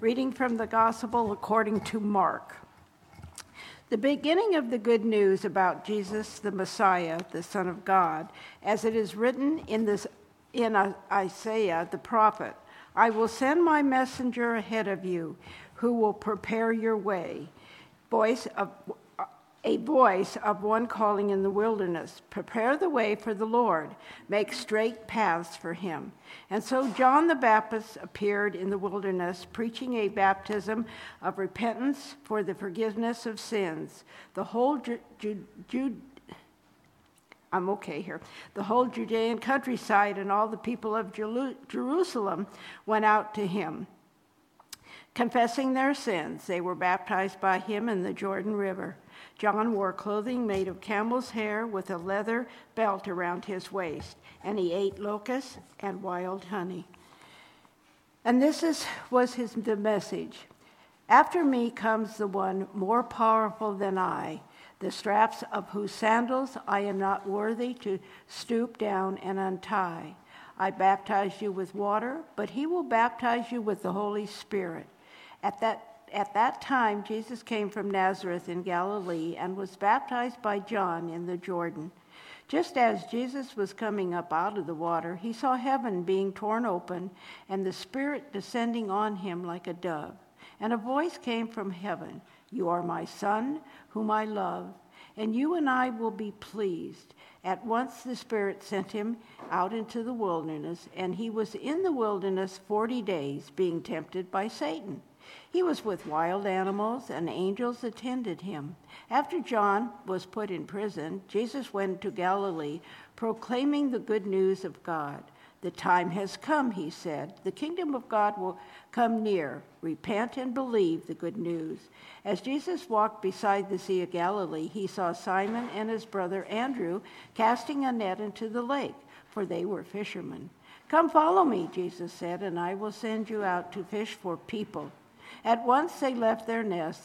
Reading from the Gospel according to Mark. The beginning of the good news about Jesus, the Messiah, the Son of God, as it is written in Isaiah the prophet, I will send my messenger ahead of you, who will prepare your way. A voice of one calling in the wilderness, prepare the way for the Lord, make straight paths for him. And so John the Baptist appeared in the wilderness, preaching a baptism of repentance for the forgiveness of sins. The whole Judean countryside and all the people of Jerusalem went out to him. Confessing their sins, they were baptized by him in the Jordan River. John wore clothing made of camel's hair with a leather belt around his waist, and he ate locusts and wild honey. And this was the message. After me comes the one more powerful than I, the straps of whose sandals I am not worthy to stoop down and untie. I baptize you with water, but he will baptize you with the Holy Spirit. At that time, Jesus came from Nazareth in Galilee and was baptized by John in the Jordan. Just as Jesus was coming up out of the water, he saw heaven being torn open and the Spirit descending on him like a dove. And a voice came from heaven, You are my Son, whom I love, and you and I will be pleased. At once the Spirit sent him out into the wilderness, and he was in the wilderness 40 days, being tempted by Satan. He was with wild animals, and angels attended him. After John was put in prison, Jesus went to Galilee, proclaiming the good news of God. The time has come, he said. The kingdom of God will come near. Repent and believe the good news. As Jesus walked beside the Sea of Galilee, he saw Simon and his brother Andrew casting a net into the lake, for they were fishermen. Come follow me, Jesus said, and I will send you out to fish for people. At once they left their nets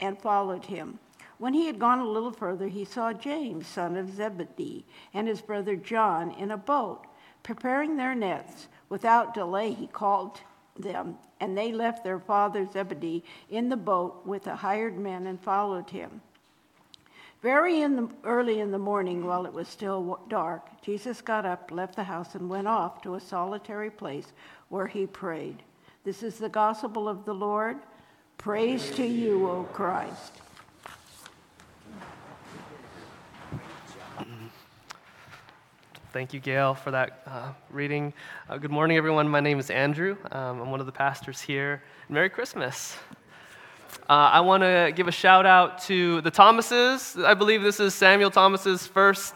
and followed him. When he had gone a little further, he saw James, son of Zebedee, and his brother John in a boat, preparing their nets. Without delay, he called them, and they left their father Zebedee in the boat with the hired men and followed him. Early in the morning, while it was still dark, Jesus got up, left the house, and went off to a solitary place where he prayed. This is the gospel of the Lord. Praise to you, O Christ. Thank you, Gail, for that reading. Good morning, everyone. My name is Andrew. I'm one of the pastors here. Merry Christmas. I want to give a shout out to the Thomases. I believe this is Samuel Thomas's first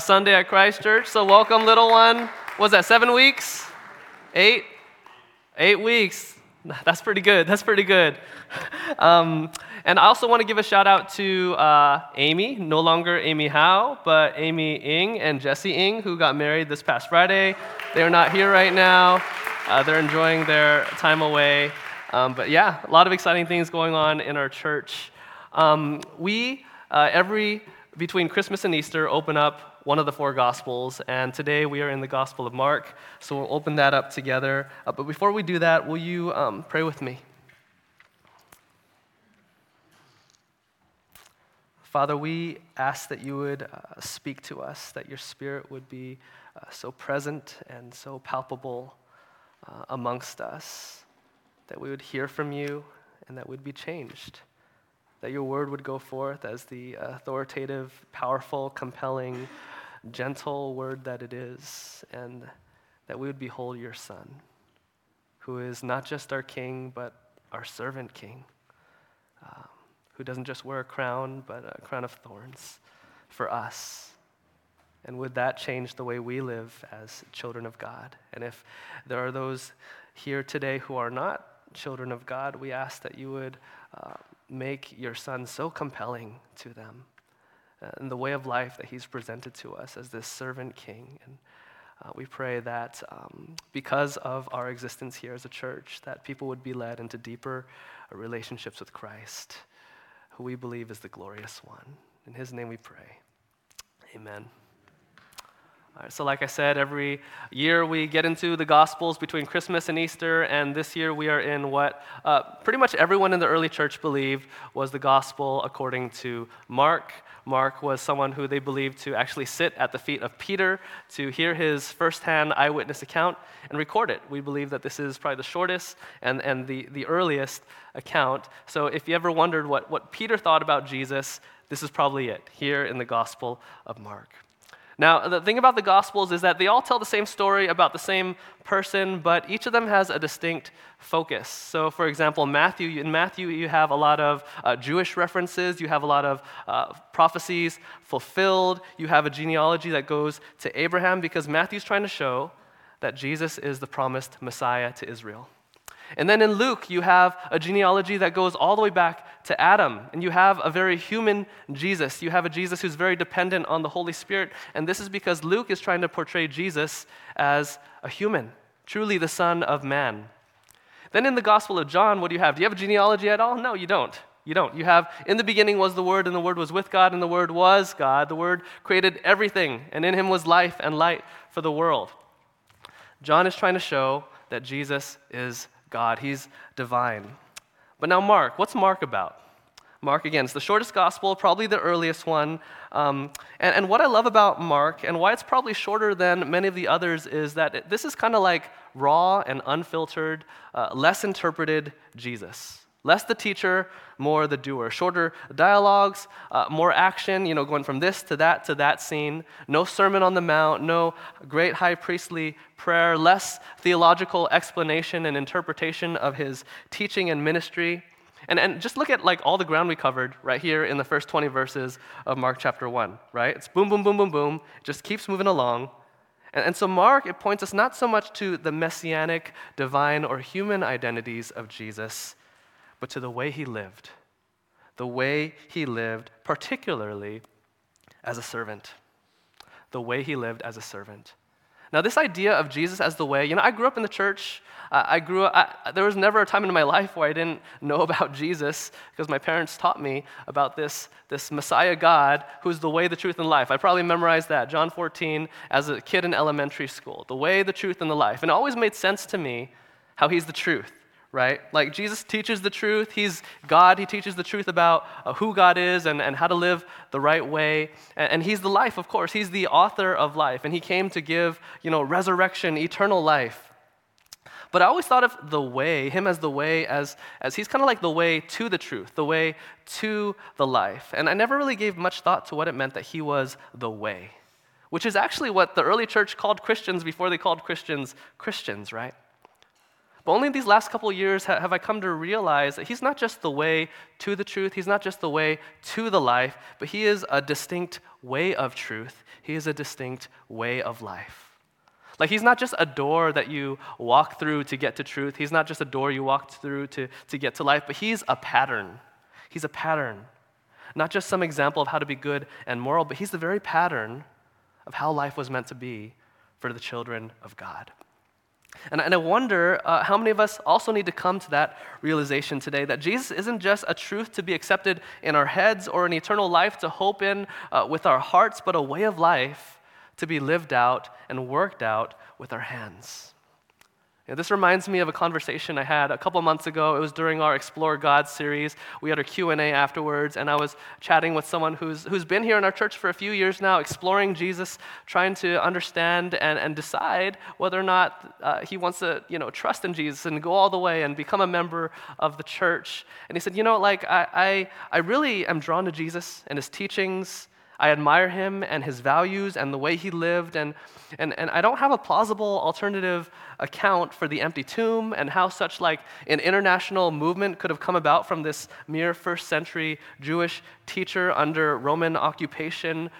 Sunday at Christ Church. So welcome, little one. Was that 7 weeks? 8 weeks. That's pretty good. And I also want to give a shout out to Amy, no longer Amy Howe, but Amy Ng and Jesse Ng, who got married this past Friday. They are not here right now. They're enjoying their time away. But yeah, a lot of exciting things going on in our church. Between Christmas and Easter, open up one of the four Gospels, and today we are in the Gospel of Mark, so we'll open that up together. But before we do that, will you pray with me? Father, we ask that you would speak to us, that your Spirit would be so present and so palpable amongst us, that we would hear from you and that we'd be changed, that your word would go forth as the authoritative, powerful, compelling, gentle word that it is, and that we would behold your Son, who is not just our King, but our servant King, who doesn't just wear a crown, but a crown of thorns for us. And would that change the way we live as children of God? And if there are those here today who are not children of God, we ask that you would make your son so compelling to them in the way of life that he's presented to us as this servant king. And we pray that because of our existence here as a church, that people would be led into deeper relationships with Christ, who we believe is the glorious one. In his name we pray. Amen. All right, so like I said, every year we get into the Gospels between Christmas and Easter, and this year we are in what pretty much everyone in the early church believed was the Gospel according to Mark. Mark was someone who they believed to actually sit at the feet of Peter to hear his firsthand eyewitness account and record it. We believe that this is probably the shortest and the earliest account. So if you ever wondered what Peter thought about Jesus, this is probably it, here in the Gospel of Mark. Now, the thing about the Gospels is that they all tell the same story about the same person, but each of them has a distinct focus. So, for example, in Matthew, you have a lot of Jewish references, you have a lot of prophecies fulfilled, you have a genealogy that goes to Abraham, because Matthew's trying to show that Jesus is the promised Messiah to Israel. And then in Luke, you have a genealogy that goes all the way back to Adam, and you have a very human Jesus. You have a Jesus who's very dependent on the Holy Spirit, and this is because Luke is trying to portray Jesus as a human, truly the Son of Man. Then in the Gospel of John, what do you have? Do you have a genealogy at all? No, you don't. You don't. You have, in the beginning was the Word, and the Word was with God, and the Word was God. The Word created everything, and in him was life and light for the world. John is trying to show that Jesus is God. He's divine. But now Mark, what's Mark about? Mark, again, it's the shortest gospel, probably the earliest one. And what I love about Mark and why it's probably shorter than many of the others is that this is kind of like raw and unfiltered, less interpreted Jesus. Less the teacher, more the doer. Shorter dialogues, more action, going from this to that scene. No Sermon on the Mount, no great high priestly prayer, less theological explanation and interpretation of his teaching and ministry. And just look at all the ground we covered right here in the first 20 verses of Mark chapter 1, right? It's boom, boom, boom, boom, boom. It just keeps moving along. And so Mark, it points us not so much to the messianic, divine, or human identities of Jesus, but to the way he lived, particularly as a servant. The way he lived as a servant. Now, this idea of Jesus as the way, I grew up in the church. There was never a time in my life where I didn't know about Jesus, because my parents taught me about this Messiah God who's the way, the truth, and life. I probably memorized that, John 14, as a kid in elementary school. The way, the truth, and the life. And it always made sense to me how he's the truth. Right? Like Jesus teaches the truth. He's God. He teaches the truth about who God is and how to live the right way. And he's the life, of course. He's the author of life. And he came to give, resurrection, eternal life. But I always thought of the way, him as the way, as he's kind of like the way to the truth, the way to the life. And I never really gave much thought to what it meant that he was the way, which is actually what the early church called Christians before they called Christians Christians, right? But only these last couple years have I come to realize that he's not just the way to the truth, he's not just the way to the life, but he is a distinct way of truth. He is a distinct way of life. Like he's not just a door that you walk through to get to truth, he's not just a door you walk through to get to life, but he's a pattern. He's a pattern. Not just some example of how to be good and moral, but he's the very pattern of how life was meant to be for the children of God. And I wonder how many of us also need to come to that realization today, that Jesus isn't just a truth to be accepted in our heads or an eternal life to hope in with our hearts, but a way of life to be lived out and worked out with our hands. This reminds me of a conversation I had a couple months ago. It was during our Explore God series. We had our Q&A afterwards, and I was chatting with someone who's been here in our church for a few years now, exploring Jesus, trying to understand and decide whether or not he wants to trust in Jesus and go all the way and become a member of the church. And he said, I really am drawn to Jesus and his teachings. I admire him and his values and the way he lived, and I don't have a plausible alternative account for the empty tomb and how such an international movement could have come about from this mere first century Jewish teacher under Roman occupation.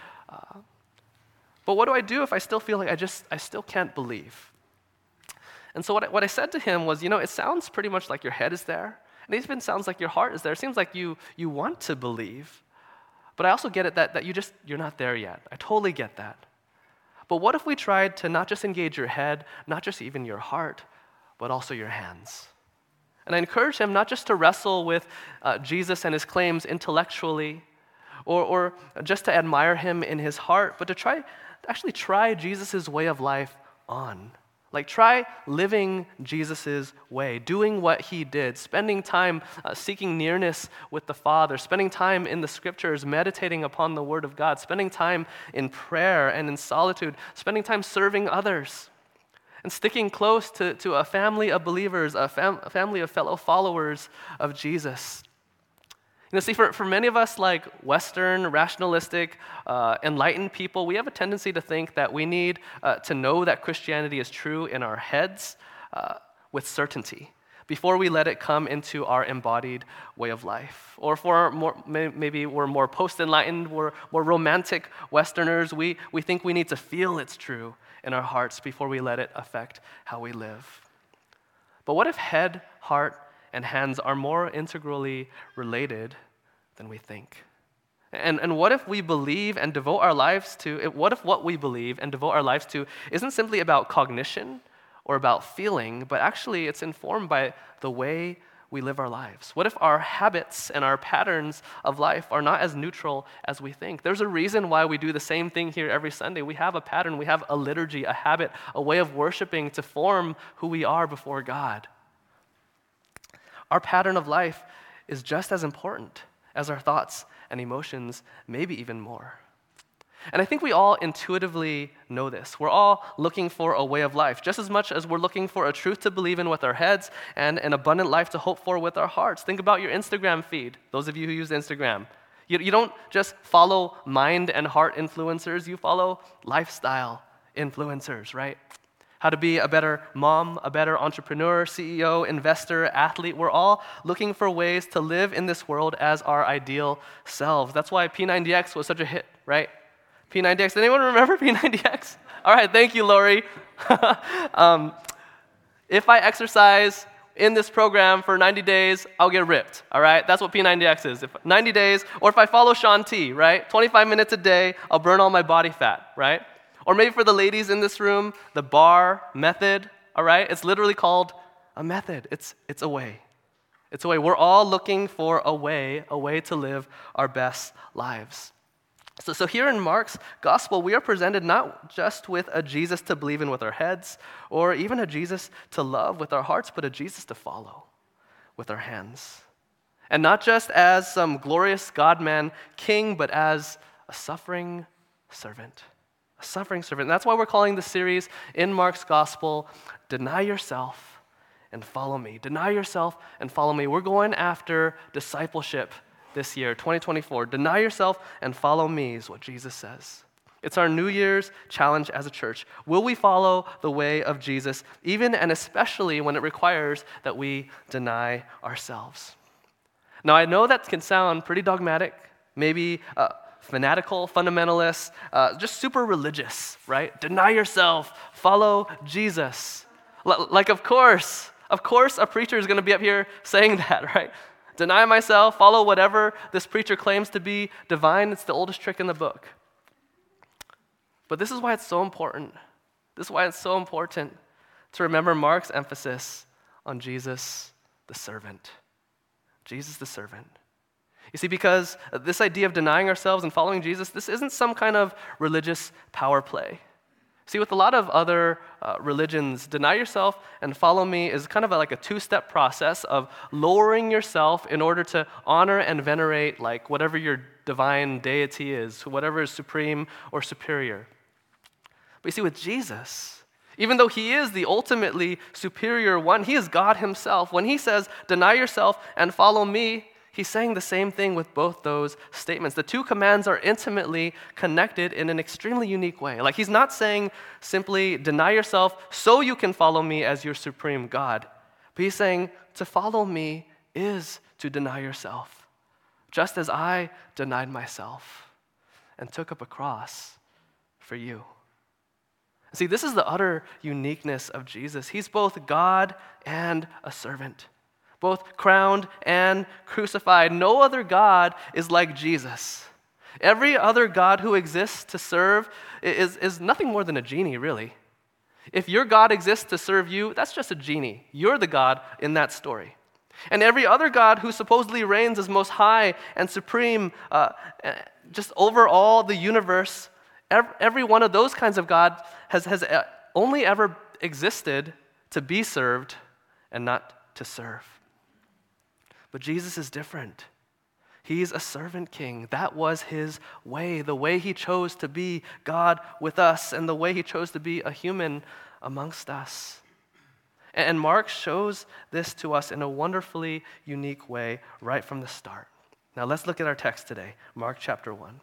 But what do I do if I still feel like I still can't believe? And so what I said to him was, you know, it sounds pretty much like your head is there, and it even sounds like your heart is there. It seems like you want to believe, but I also get it that you're not there yet. I totally get that. But what if we tried to not just engage your head, not just even your heart, but also your hands? And I encourage him not just to wrestle with Jesus and his claims intellectually, or just to admire him in his heart, but to actually try Jesus' way of life on. Like, try living Jesus' way, doing what he did, spending time seeking nearness with the Father, spending time in the Scriptures, meditating upon the Word of God, spending time in prayer and in solitude, spending time serving others, and sticking close to a family of believers, a family of fellow followers of Jesus. You know, see, for many of us, like Western, rationalistic, enlightened people, we have a tendency to think that we need to know that Christianity is true in our heads with certainty before we let it come into our embodied way of life. Or maybe we're more post-enlightened, we're more romantic Westerners, we think we need to feel it's true in our hearts before we let it affect how we live. But what if head, heart, and hands are more integrally related than we think? And what if we believe and devote our lives to, what if what we believe and devote our lives to isn't simply about cognition or about feeling, but actually it's informed by the way we live our lives? What if our habits and our patterns of life are not as neutral as we think? There's a reason why we do the same thing here every Sunday. We have a pattern, we have a liturgy, a habit, a way of worshiping to form who we are before God. Our pattern of life is just as important as our thoughts and emotions, maybe even more. And I think we all intuitively know this. We're all looking for a way of life, just as much as we're looking for a truth to believe in with our heads and an abundant life to hope for with our hearts. Think about your Instagram feed, those of you who use Instagram. You don't just follow mind and heart influencers, you follow lifestyle influencers, right? How to be a better mom, a better entrepreneur, CEO, investor, athlete. We're all looking for ways to live in this world as our ideal selves. That's why P90X was such a hit, right? P90X, anyone remember P90X? All right, thank you, Lori. If I exercise in this program for 90 days, I'll get ripped, all right? That's what P90X is, if 90 days, or if I follow Shaun T, right? 25 minutes a day, I'll burn all my body fat, right? Or maybe for the ladies in this room, the bar method, all right? It's literally called a method. It's a way. It's a way. We're all looking for a way to live our best lives. So here in Mark's gospel, we are presented not just with a Jesus to believe in with our heads, or even a Jesus to love with our hearts, but a Jesus to follow with our hands. And not just as some glorious God-man king, but as a suffering servant. A suffering servant. That's why we're calling the series in Mark's Gospel, Deny Yourself and Follow Me. Deny yourself and follow me. We're going after discipleship this year, 2024. Deny yourself and follow me is what Jesus says. It's our New Year's challenge as a church. Will we follow the way of Jesus, even and especially when it requires that we deny ourselves? Now, I know that can sound pretty dogmatic, maybe fanatical, fundamentalist, just super religious, right? Deny yourself, follow Jesus. Like, of course a preacher is going to be up here saying that, right? Deny myself, follow whatever this preacher claims to be divine. It's the oldest trick in the book. But this is why it's so important. This is why it's so important to remember Mark's emphasis on Jesus the servant. Jesus the servant. You see, because this idea of denying ourselves and following Jesus, this isn't some kind of religious power play. See, with a lot of other religions, deny yourself and follow me is kind of like a two-step process of lowering yourself in order to honor and venerate like whatever your divine deity is, whatever is supreme or superior. But you see, with Jesus, even though he is the ultimately superior one, he is God himself. When he says, deny yourself and follow me, he's saying the same thing with both those statements. The two commands are intimately connected in an extremely unique way. Like, he's not saying simply deny yourself so you can follow me as your supreme God. But he's saying to follow me is to deny yourself, just as I denied myself and took up a cross for you. See, this is the utter uniqueness of Jesus. He's both God and a servant, both crowned and crucified. No other God is like Jesus. Every other God who exists to serve is nothing more than a genie, really. If your God exists to serve you, that's just a genie. You're the God in that story. And every other God who supposedly reigns as most high and supreme, just over all the universe, every one of those kinds of God has only ever existed to be served and not to serve. But Jesus is different. He's a servant king. That was his way, the way he chose to be God with us and the way he chose to be a human amongst us. And Mark shows this to us in a wonderfully unique way right from the start. Now let's look at our text today, Mark chapter 1.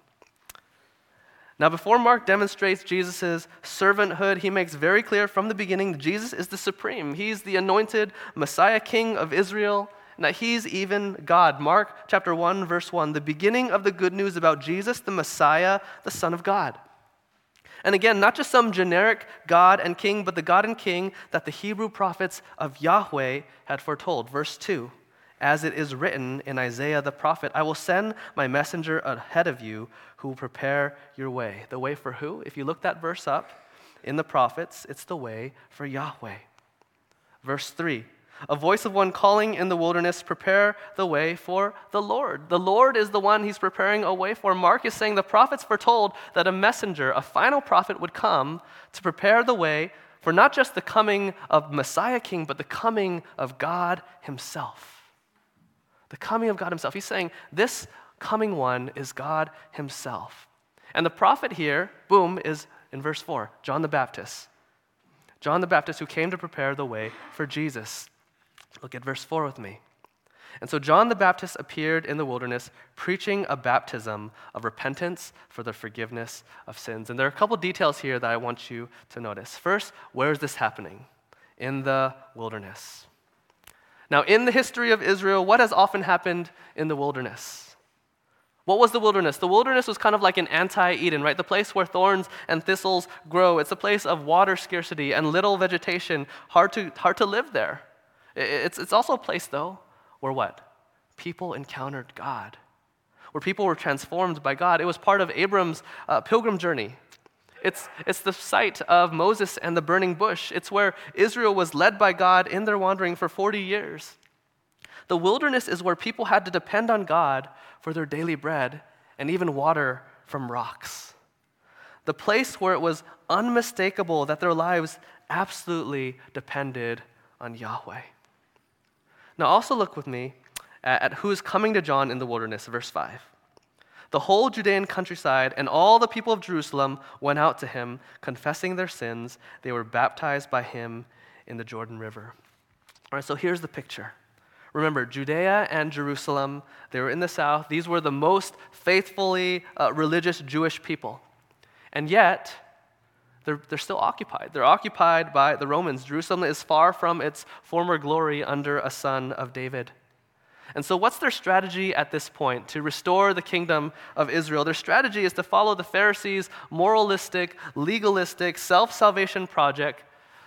Now before Mark demonstrates Jesus' servanthood, he makes very clear from the beginning that Jesus is the supreme. He's the anointed Messiah king of Israel. Now he's even God. Mark chapter 1, verse 1, the beginning of the good news about Jesus, the Messiah, the Son of God. And again, not just some generic God and king, but the God and king that the Hebrew prophets of Yahweh had foretold. Verse 2, as it is written in Isaiah the prophet, I will send my messenger ahead of you who will prepare your way. The way for who? If you look that verse up in the prophets, it's the way for Yahweh. Verse 3, a voice of one calling in the wilderness, prepare the way for the Lord. The Lord is the one he's preparing a way for. Mark is saying the prophets foretold that a messenger, a final prophet, would come to prepare the way for not just the coming of Messiah King, but the coming of God himself. The coming of God himself. He's saying this coming one is God himself. And the prophet here, boom, is in verse 4, John the Baptist. John the Baptist who came to prepare the way for Jesus. Look at verse 4 with me. And so John the Baptist appeared in the wilderness, preaching a baptism of repentance for the forgiveness of sins. And there are a couple details here that I want you to notice. First, where is this happening? In the wilderness. Now, in the history of Israel, what has often happened in the wilderness? What was the wilderness? The wilderness was kind of like an anti-Eden, right? The place where thorns and thistles grow. It's a place of water scarcity and little vegetation. Hard to live there. It's also a place, though, where what? People encountered God, where people were transformed by God. It was part of Abram's pilgrim journey. It's the site of Moses and the burning bush. It's where Israel was led by God in their wandering for 40 years. The wilderness is where people had to depend on God for their daily bread and even water from rocks. The place where it was unmistakable that their lives absolutely depended on Yahweh. Now also look with me at who is coming to John in the wilderness, verse 5. The whole Judean countryside and all the people of Jerusalem went out to him, confessing their sins. They were baptized by him in the Jordan River. All right, so here's the picture. Remember, Judea and Jerusalem, they were in the south. These were the most faithfully religious Jewish people. And yet, they're still occupied. They're occupied by the Romans. Jerusalem is far from its former glory under a son of David. And so what's their strategy at this point to restore the kingdom of Israel? Their strategy is to follow the Pharisees' moralistic, legalistic, self-salvation project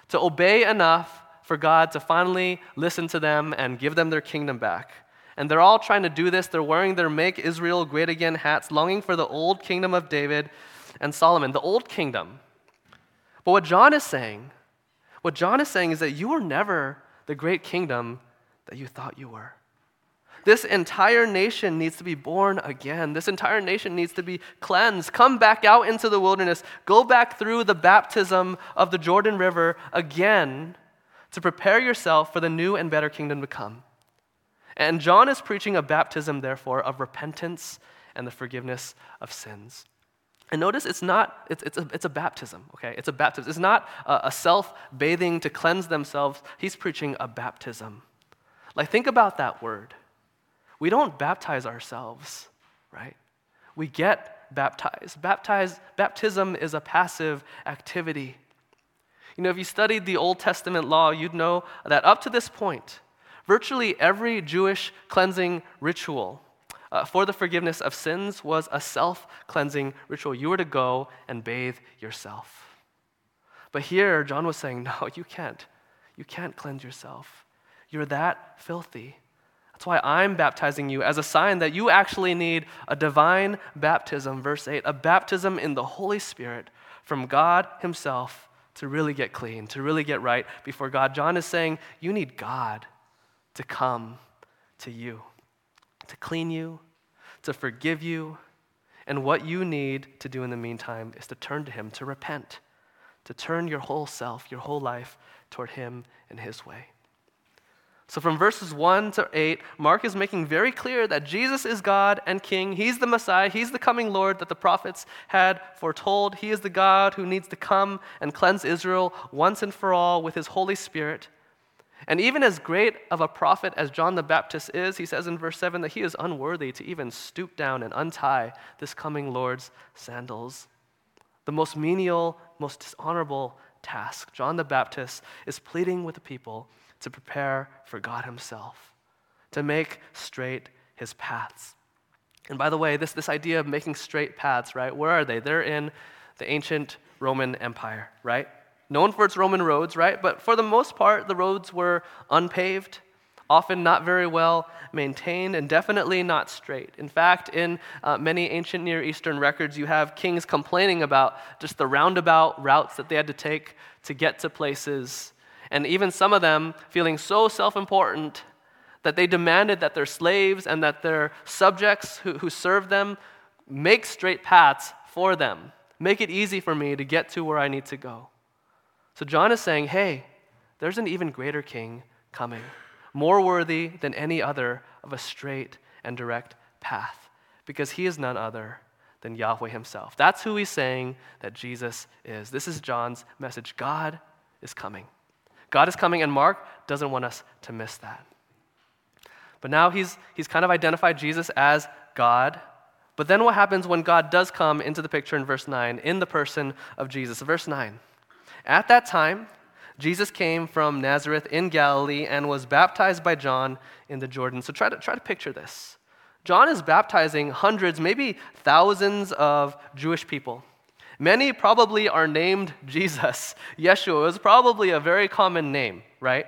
to obey enough for God to finally listen to them and give them their kingdom back. And they're all trying to do this. They're wearing their Make Israel Great Again hats, longing for the old kingdom of David and Solomon, the old kingdom. But what John is saying is that you were never the great kingdom that you thought you were. This entire nation needs to be born again. This entire nation needs to be cleansed. Come back out into the wilderness. Go back through the baptism of the Jordan River again to prepare yourself for the new and better kingdom to come. And John is preaching a baptism, therefore, of repentance and the forgiveness of sins. And notice it's a baptism, okay? It's a baptism. It's not a self-bathing to cleanse themselves. He's preaching a baptism. Like, think about that word. We don't baptize ourselves, right? We get baptized. Baptism is a passive activity. You know, if you studied the Old Testament law, you'd know that up to this point, virtually every Jewish cleansing ritual for the forgiveness of sins was a self-cleansing ritual. You were to go and bathe yourself. But here, John was saying, no, you can't. You can't cleanse yourself. You're that filthy. That's why I'm baptizing you as a sign that you actually need a divine baptism, verse 8, a baptism in the Holy Spirit from God himself to really get clean, to really get right before God. John is saying you need God to come to you, to clean you, to forgive you, and what you need to do in the meantime is to turn to him, to repent, to turn your whole self, your whole life toward him and his way. So from verses 1 to 8, Mark is making very clear that Jesus is God and King. He's the Messiah. He's the coming Lord that the prophets had foretold. He is the God who needs to come and cleanse Israel once and for all with his Holy Spirit. And even as great of a prophet as John the Baptist is, he says in verse 7 that he is unworthy to even stoop down and untie this coming Lord's sandals. The most menial, most dishonorable task. John the Baptist is pleading with the people to prepare for God himself, to make straight his paths. And by the way, this idea of making straight paths, right, where are they? They're in the ancient Roman Empire, right? Known for its Roman roads, right? But for the most part, the roads were unpaved, often not very well maintained, and definitely not straight. In fact, in many ancient Near Eastern records, you have kings complaining about just the roundabout routes that they had to take to get to places, and even some of them feeling so self-important that they demanded that their slaves and that their subjects who served them make straight paths for them. Make it easy for me to get to where I need to go. So John is saying, hey, there's an even greater king coming, more worthy than any other of a straight and direct path, because he is none other than Yahweh himself. That's who he's saying that Jesus is. This is John's message. God is coming. God is coming, and Mark doesn't want us to miss that. But now he's kind of identified Jesus as God. But then what happens when God does come into the picture in verse 9, in the person of Jesus? Verse 9, at that time, Jesus came from Nazareth in Galilee and was baptized by John in the Jordan. So try to picture this. John is baptizing hundreds, maybe thousands of Jewish people. Many probably are named Jesus. Yeshua is probably a very common name, right?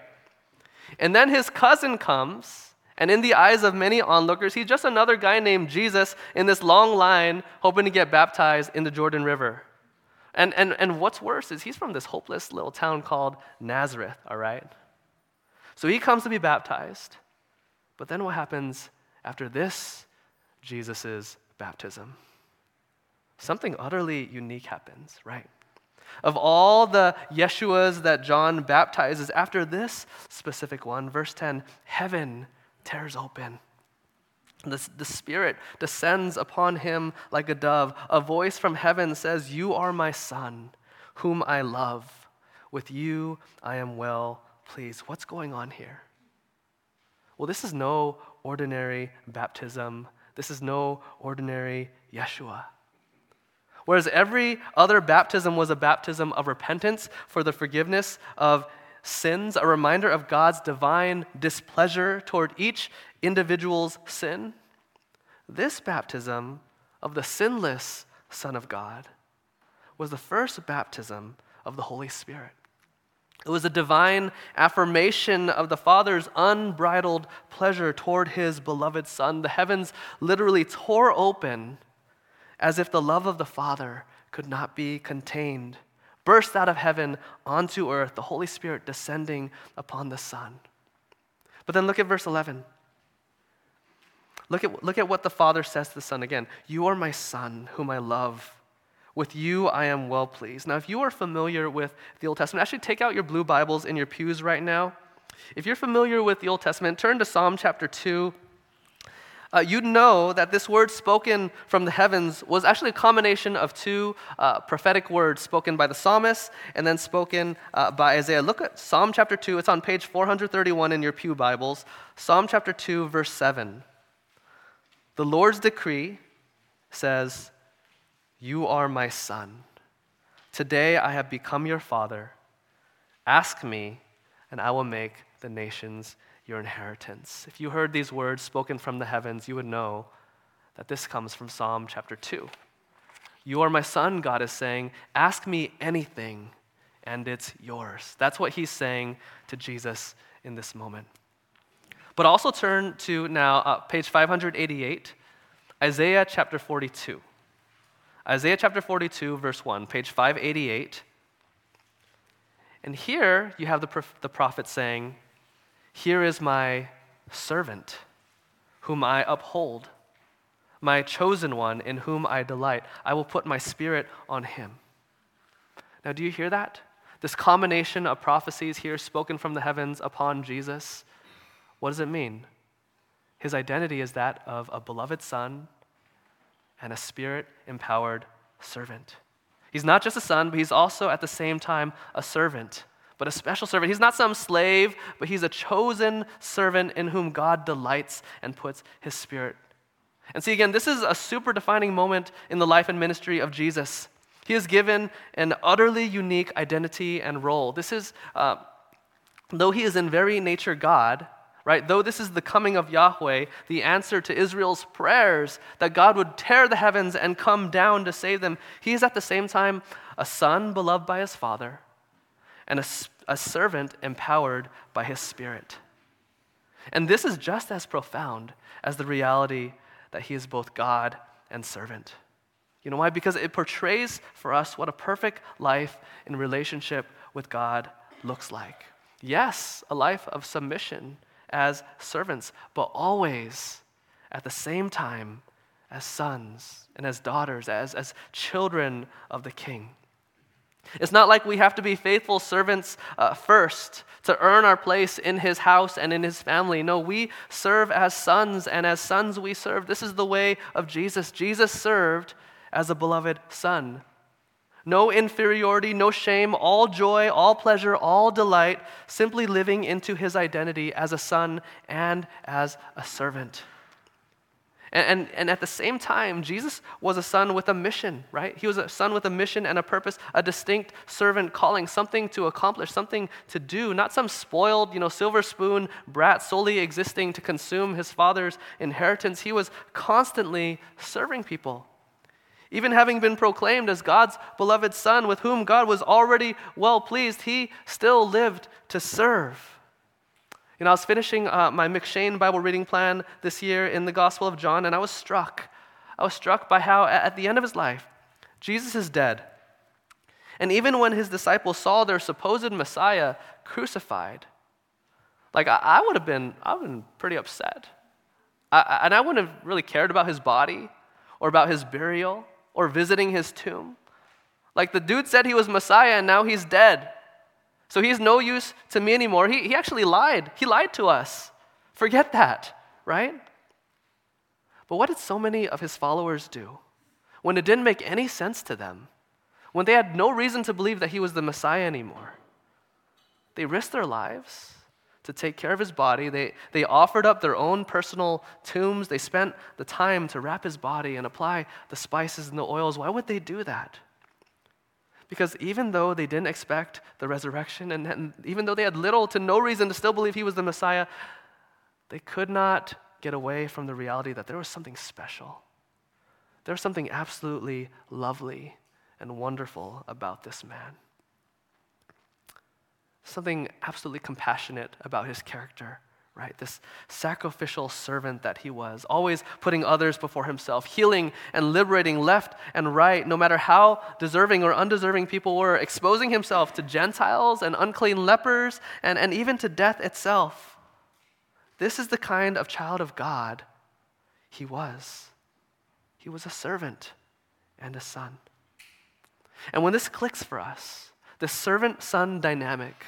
And then his cousin comes, and in the eyes of many onlookers, he's just another guy named Jesus in this long line hoping to get baptized in the Jordan River. And what's worse is he's from this hopeless little town called Nazareth, all right? So he comes to be baptized, but then what happens after this Jesus' baptism? Something utterly unique happens, right? Of all the Yeshuas that John baptizes, after this specific one, verse 10, heaven tears open. The Spirit descends upon him like a dove. A voice from heaven says, "You are my son, whom I love. With you I am well pleased." What's going on here? Well, this is no ordinary baptism. This is no ordinary Yeshua. Whereas every other baptism was a baptism of repentance for the forgiveness of sins, a reminder of God's divine displeasure toward each individual's sin, this baptism of the sinless Son of God was the first baptism of the Holy Spirit. It was a divine affirmation of the Father's unbridled pleasure toward his beloved Son. The heavens literally tore open as if the love of the Father could not be contained, burst out of heaven onto earth, the Holy Spirit descending upon the Son. But then look at verse 11. Look at what the Father says to the Son again. "You are my Son, whom I love. With you I am well pleased." Now, if you are familiar with the Old Testament, actually take out your blue Bibles in your pews right now. If you're familiar with the Old Testament, turn to Psalm chapter 2. You'd know that this word spoken from the heavens was actually a combination of two prophetic words spoken by the psalmist and then spoken by Isaiah. Look at Psalm chapter 2. It's on page 431 in your pew Bibles. Psalm chapter 2, verse 7. The Lord's decree says, "You are my son. Today I have become your father. Ask me, and I will make the nations your inheritance." If you heard these words spoken from the heavens, you would know that this comes from Psalm chapter 2. You are my son, God is saying. Ask me anything, and it's yours. That's what he's saying to Jesus in this moment. But also turn to now page 588, Isaiah chapter 42. Isaiah chapter 42, verse 1, page 588. And here you have the prophet saying, "Here is my servant, whom I uphold, my chosen one in whom I delight. I will put my spirit on him." Now, do you hear that? This combination of prophecies here spoken from the heavens upon Jesus. What does it mean? His identity is that of a beloved son and a spirit-empowered servant. He's not just a son, but he's also at the same time a servant, but a special servant. He's not some slave, but he's a chosen servant in whom God delights and puts his spirit. And see, again, this is a super defining moment in the life and ministry of Jesus. He is given an utterly unique identity and role. This is, though he is in very nature God, right? Though this is the coming of Yahweh, the answer to Israel's prayers that God would tear the heavens and come down to save them, he is at the same time a son beloved by his Father and a servant empowered by his Spirit. And this is just as profound as the reality that he is both God and servant. You know why? Because it portrays for us what a perfect life in relationship with God looks like. Yes, a life of submission as servants, but always at the same time as sons and as daughters, as children of the King. It's not like we have to be faithful servants first to earn our place in his house and in his family. No, we serve as sons, and as sons we serve. This is the way of Jesus. Jesus served as a beloved son. No inferiority, no shame, all joy, all pleasure, all delight, simply living into his identity as a son and as a servant. And at the same time, Jesus was a son with a mission, right? He was a son with a mission and a purpose, a distinct servant calling, something to accomplish, something to do, not some spoiled, silver spoon brat solely existing to consume his father's inheritance. He was constantly serving people. Even having been proclaimed as God's beloved son with whom God was already well pleased, he still lived to serve. I was finishing my McShane Bible reading plan this year in the Gospel of John, and I was struck by how at the end of his life, Jesus is dead. And even when his disciples saw their supposed Messiah crucified, I would have been pretty upset. I wouldn't have really cared about his body or about his burial, or visiting his tomb. The dude said he was Messiah, and now he's dead. So he's no use to me anymore. He actually lied. He lied to us. Forget that, right? But what did so many of his followers do when it didn't make any sense to them, when they had no reason to believe that he was the Messiah anymore? They risked their lives to take care of his body. They offered up their own personal tombs. They spent the time to wrap his body and apply the spices and the oils. Why would they do that? Because even though they didn't expect the resurrection, and even though they had little to no reason to still believe he was the Messiah, they could not get away from the reality that there was something special. There was something absolutely lovely and wonderful about this man. Something absolutely compassionate about his character, right? This sacrificial servant that he was, always putting others before himself, healing and liberating left and right, no matter how deserving or undeserving people were, exposing himself to Gentiles and unclean lepers and even to death itself. This is the kind of child of God he was. He was a servant and a son. And when this clicks for us, the servant-son dynamic,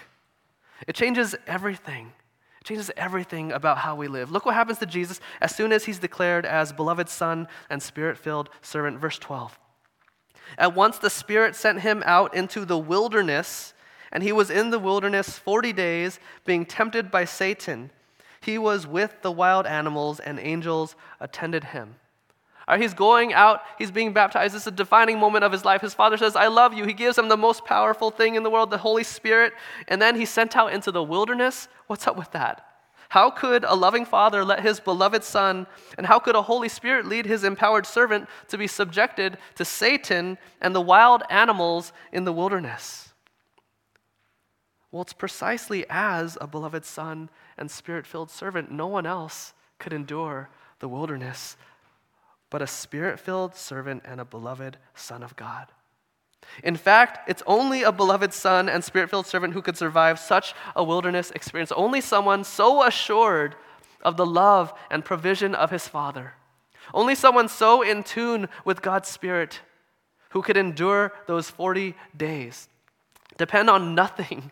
it changes everything. It changes everything about how we live. Look what happens to Jesus as soon as he's declared as beloved son and spirit-filled servant. Verse 12. At once the Spirit sent him out into the wilderness, and he was in the wilderness 40 days, being tempted by Satan. He was with the wild animals, and angels attended him. He's going out, he's being baptized. This is a defining moment of his life. His Father says, I love you. He gives him the most powerful thing in the world, the Holy Spirit, and then he's sent out into the wilderness. What's up with that? How could a loving Father let his beloved Son, and how could a Holy Spirit lead his empowered servant to be subjected to Satan and the wild animals in the wilderness? Well, it's precisely as a beloved son and spirit-filled servant. No one else could endure the wilderness but a spirit-filled servant and a beloved son of God. In fact, it's only a beloved son and spirit-filled servant who could survive such a wilderness experience. Only someone so assured of the love and provision of his Father. Only someone so in tune with God's Spirit who could endure those 40 days, depend on nothing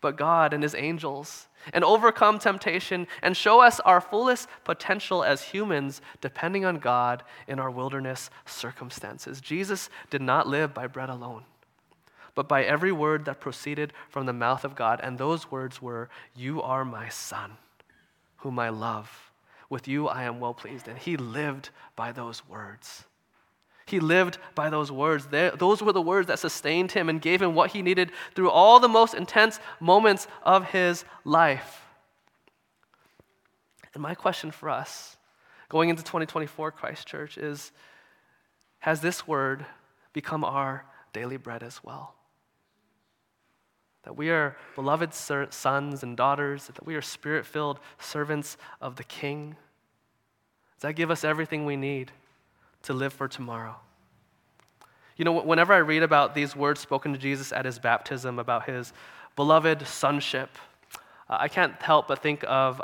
but God and his angels, and overcome temptation and show us our fullest potential as humans depending on God in our wilderness circumstances. Jesus did not live by bread alone, but by every word that proceeded from the mouth of God. And those words were, "You are my son, whom I love. With you I am well pleased." And he lived by those words. He lived by those words. Those were the words that sustained him and gave him what he needed through all the most intense moments of his life. And my question for us, going into 2024, Christ Church, is, has this word become our daily bread as well? That we are beloved sons and daughters, that we are spirit-filled servants of the King. Does that give us everything we need to live for tomorrow? You know, whenever I read about these words spoken to Jesus at his baptism, about his beloved sonship, I can't help but think of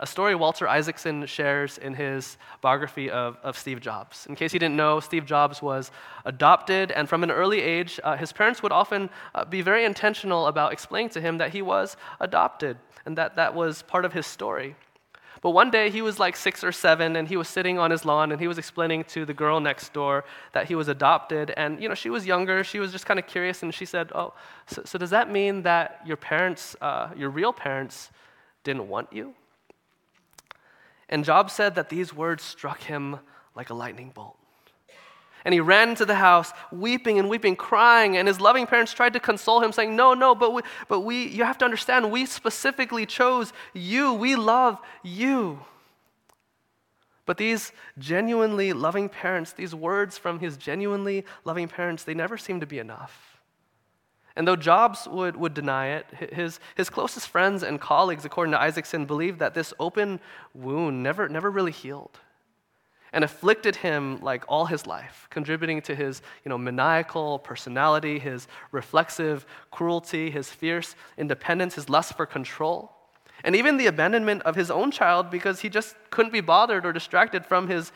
a story Walter Isaacson shares in his biography of Steve Jobs. In case you didn't know, Steve Jobs was adopted, and from an early age, his parents would often be very intentional about explaining to him that he was adopted, and that was part of his story. But one day, he was like 6 or 7, and he was sitting on his lawn, and he was explaining to the girl next door that he was adopted. And, you know, she was younger. She was just kind of curious, and she said, "Oh, so does that mean that your parents, your real parents, didn't want you?" And Jobs said that these words struck him like a lightning bolt. And he ran into the house, weeping and weeping, crying, and his loving parents tried to console him, saying, no, but we, you have to understand, we specifically chose you. We love you. But these genuinely loving parents, these words from his genuinely loving parents, they never seemed to be enough. And though Jobs would deny it, his closest friends and colleagues, according to Isaacson, believed that this open wound never really healed and afflicted him like all his life, contributing to his, you know, maniacal personality, his reflexive cruelty, his fierce independence, his lust for control, and even the abandonment of his own child because he just couldn't be bothered or distracted from his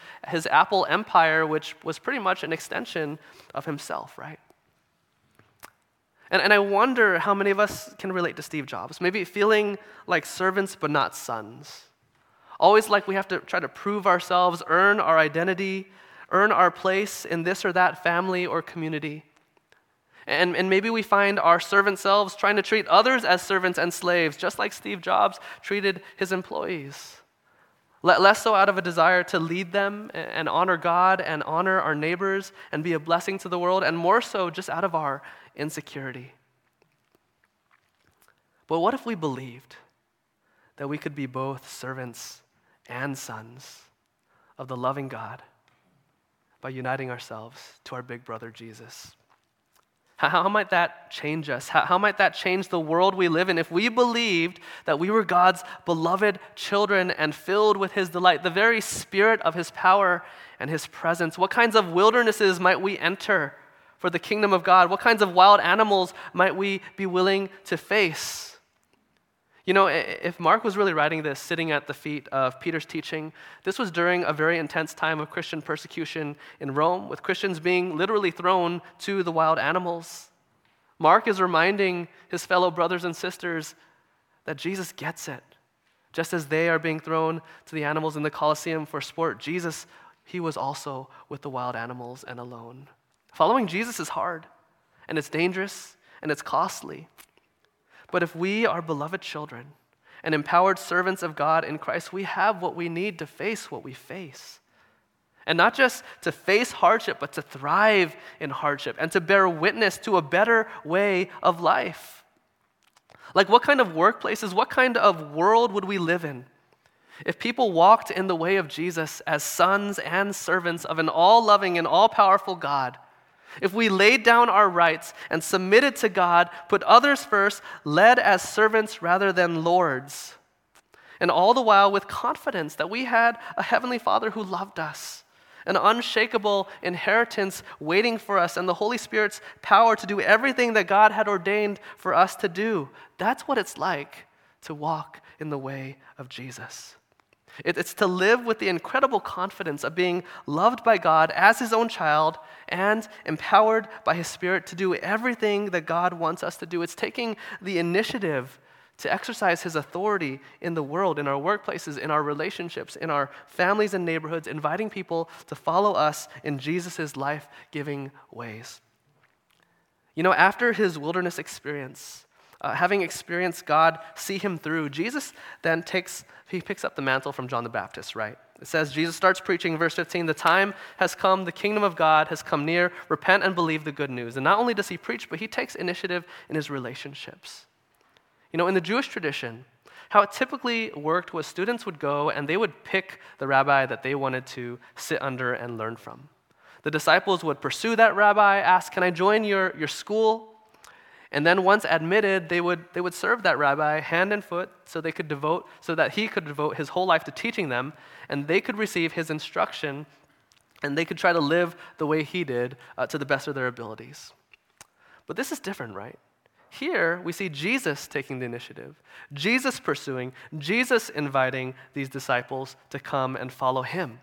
Apple empire, which was pretty much an extension of himself, right? And I wonder how many of us can relate to Steve Jobs, maybe feeling like servants but not sons. Always like we have to try to prove ourselves, earn our identity, earn our place in this or that family or community. And maybe we find our servant selves trying to treat others as servants and slaves, just like Steve Jobs treated his employees. Less so out of a desire to lead them and honor God and honor our neighbors and be a blessing to the world, and more so just out of our insecurity. But what if we believed that we could be both servants and sons of the loving God by uniting ourselves to our big brother Jesus? How might that change us? How might that change the world we live in if we believed that we were God's beloved children and filled with his delight, the very spirit of his power and his presence? What kinds of wildernesses might we enter for the kingdom of God? What kinds of wild animals might we be willing to face? You know, if Mark was really writing this, sitting at the feet of Peter's teaching, this was during a very intense time of Christian persecution in Rome, with Christians being literally thrown to the wild animals. Mark is reminding his fellow brothers and sisters that Jesus gets it. Just as they are being thrown to the animals in the Colosseum for sport, Jesus, he was also with the wild animals and alone. Following Jesus is hard, and it's dangerous, and it's costly. But if we are beloved children and empowered servants of God in Christ, we have what we need to face what we face. And not just to face hardship, but to thrive in hardship and to bear witness to a better way of life. Like, what kind of workplaces, what kind of world would we live in if people walked in the way of Jesus as sons and servants of an all-loving and all-powerful God If we laid down our rights and submitted to God, put others first, led as servants rather than lords, and all the while with confidence that we had a heavenly Father who loved us, an unshakable inheritance waiting for us, and the Holy Spirit's power to do everything that God had ordained for us to do. That's what it's like to walk in the way of Jesus. It's to live with the incredible confidence of being loved by God as his own child and empowered by his Spirit to do everything that God wants us to do. It's taking the initiative to exercise his authority in the world, in our workplaces, in our relationships, in our families and neighborhoods, inviting people to follow us in Jesus' life-giving ways. You know, after his wilderness experience, having experienced God see him through, Jesus then picks up the mantle from John the Baptist, right? It says, Jesus starts preaching, verse 15, "The time has come, the kingdom of God has come near, repent and believe the good news." And not only does he preach, but he takes initiative in his relationships. You know, in the Jewish tradition, how it typically worked was students would go and they would pick the rabbi that they wanted to sit under and learn from. The disciples would pursue that rabbi, ask, "Can I join your school?" And then once admitted, they would serve that rabbi hand and foot so that he could devote his whole life to teaching them, and they could receive his instruction, and they could try to live the way he did to the best of their abilities. But this is different, right? Here we see Jesus taking the initiative, Jesus pursuing, Jesus inviting these disciples to come and follow him.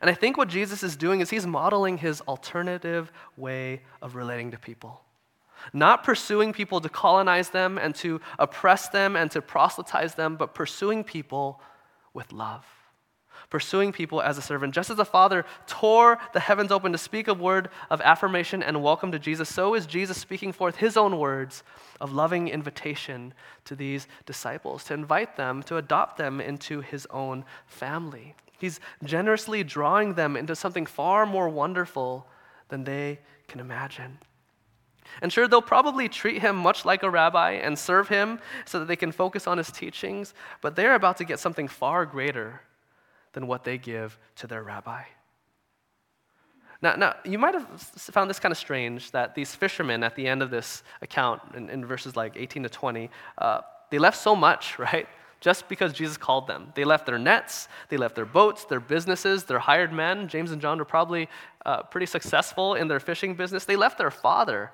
And I think what Jesus is doing is he's modeling his alternative way of relating to people. Not pursuing people to colonize them and to oppress them and to proselytize them, but pursuing people with love. Pursuing people as a servant. Just as the Father tore the heavens open to speak a word of affirmation and welcome to Jesus, so is Jesus speaking forth his own words of loving invitation to these disciples, to invite them, to adopt them into his own family. He's generously drawing them into something far more wonderful than they can imagine. And sure, they'll probably treat him much like a rabbi and serve him so that they can focus on his teachings, but they're about to get something far greater than what they give to their rabbi. Now, you might have found this kind of strange that these fishermen at the end of this account, in verses like 18 to 20, they left so much, right? Just because Jesus called them. They left their nets, they left their boats, their businesses, their hired men. James and John were probably pretty successful in their fishing business. They left their father.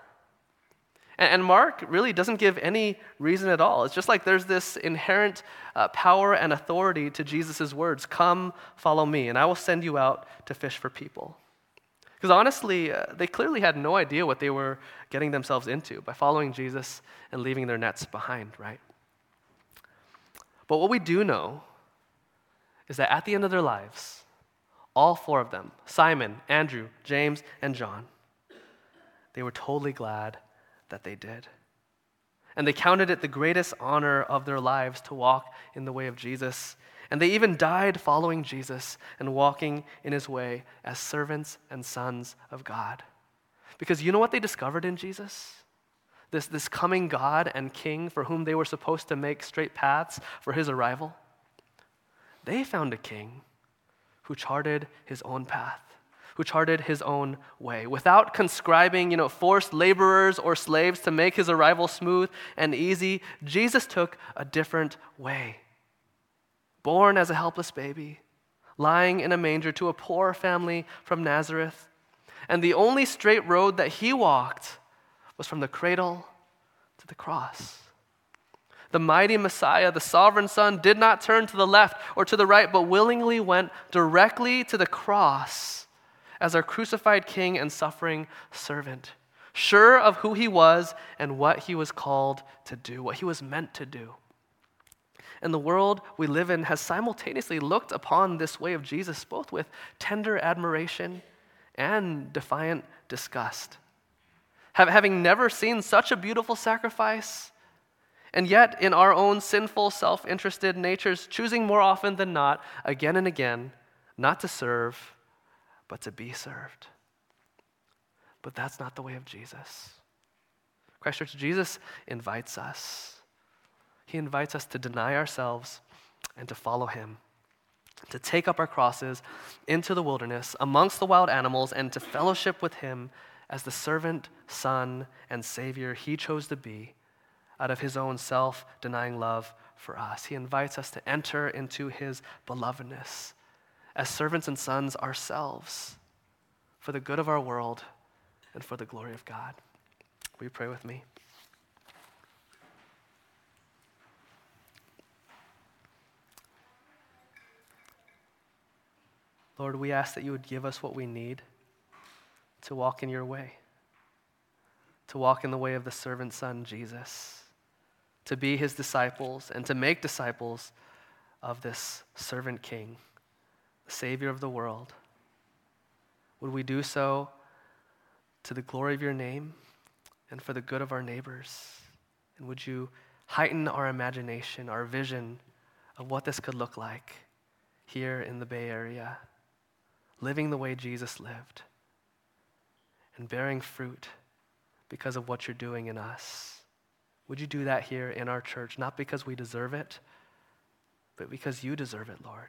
And Mark really doesn't give any reason at all. It's just like there's this inherent power and authority to Jesus' words, "Come, follow me, and I will send you out to fish for people." Because honestly, they clearly had no idea what they were getting themselves into by following Jesus and leaving their nets behind, right? But what we do know is that at the end of their lives, all four of them, Simon, Andrew, James, and John, they were totally glad that they did. And they counted it the greatest honor of their lives to walk in the way of Jesus. And they even died following Jesus and walking in his way as servants and sons of God. Because you know what they discovered in Jesus? This coming God and King for whom they were supposed to make straight paths for his arrival. They found a king who charted his own path, who charted his own way, without conscribing, forced laborers or slaves to make his arrival smooth and easy. Jesus took a different way. Born as a helpless baby, lying in a manger to a poor family from Nazareth, and the only straight road that he walked was from the cradle to the cross. The mighty Messiah, the sovereign Son, did not turn to the left or to the right, but willingly went directly to the cross as our crucified king and suffering servant, sure of who he was and what he was called to do, what he was meant to do. And the world we live in has simultaneously looked upon this way of Jesus, both with tender admiration and defiant disgust. Having never seen such a beautiful sacrifice, and yet in our own sinful, self-interested natures, choosing more often than not, again and again, not to serve, but to be served. But that's not the way of Jesus. Christ Church, Jesus invites us. He invites us to deny ourselves and to follow him, to take up our crosses into the wilderness amongst the wild animals and to fellowship with him as the servant, son, and Savior he chose to be out of his own self-denying love for us. He invites us to enter into his belovedness as servants and sons ourselves for the good of our world and for the glory of God. Will you pray with me? Lord, we ask that you would give us what we need to walk in your way, to walk in the way of the servant son, Jesus, to be his disciples and to make disciples of this servant king, the Savior of the world. Would we do so to the glory of your name and for the good of our neighbors? And would you heighten our imagination, our vision of what this could look like here in the Bay Area, living the way Jesus lived and bearing fruit because of what you're doing in us. Would you do that here in our church, not because we deserve it, but because you deserve it, Lord.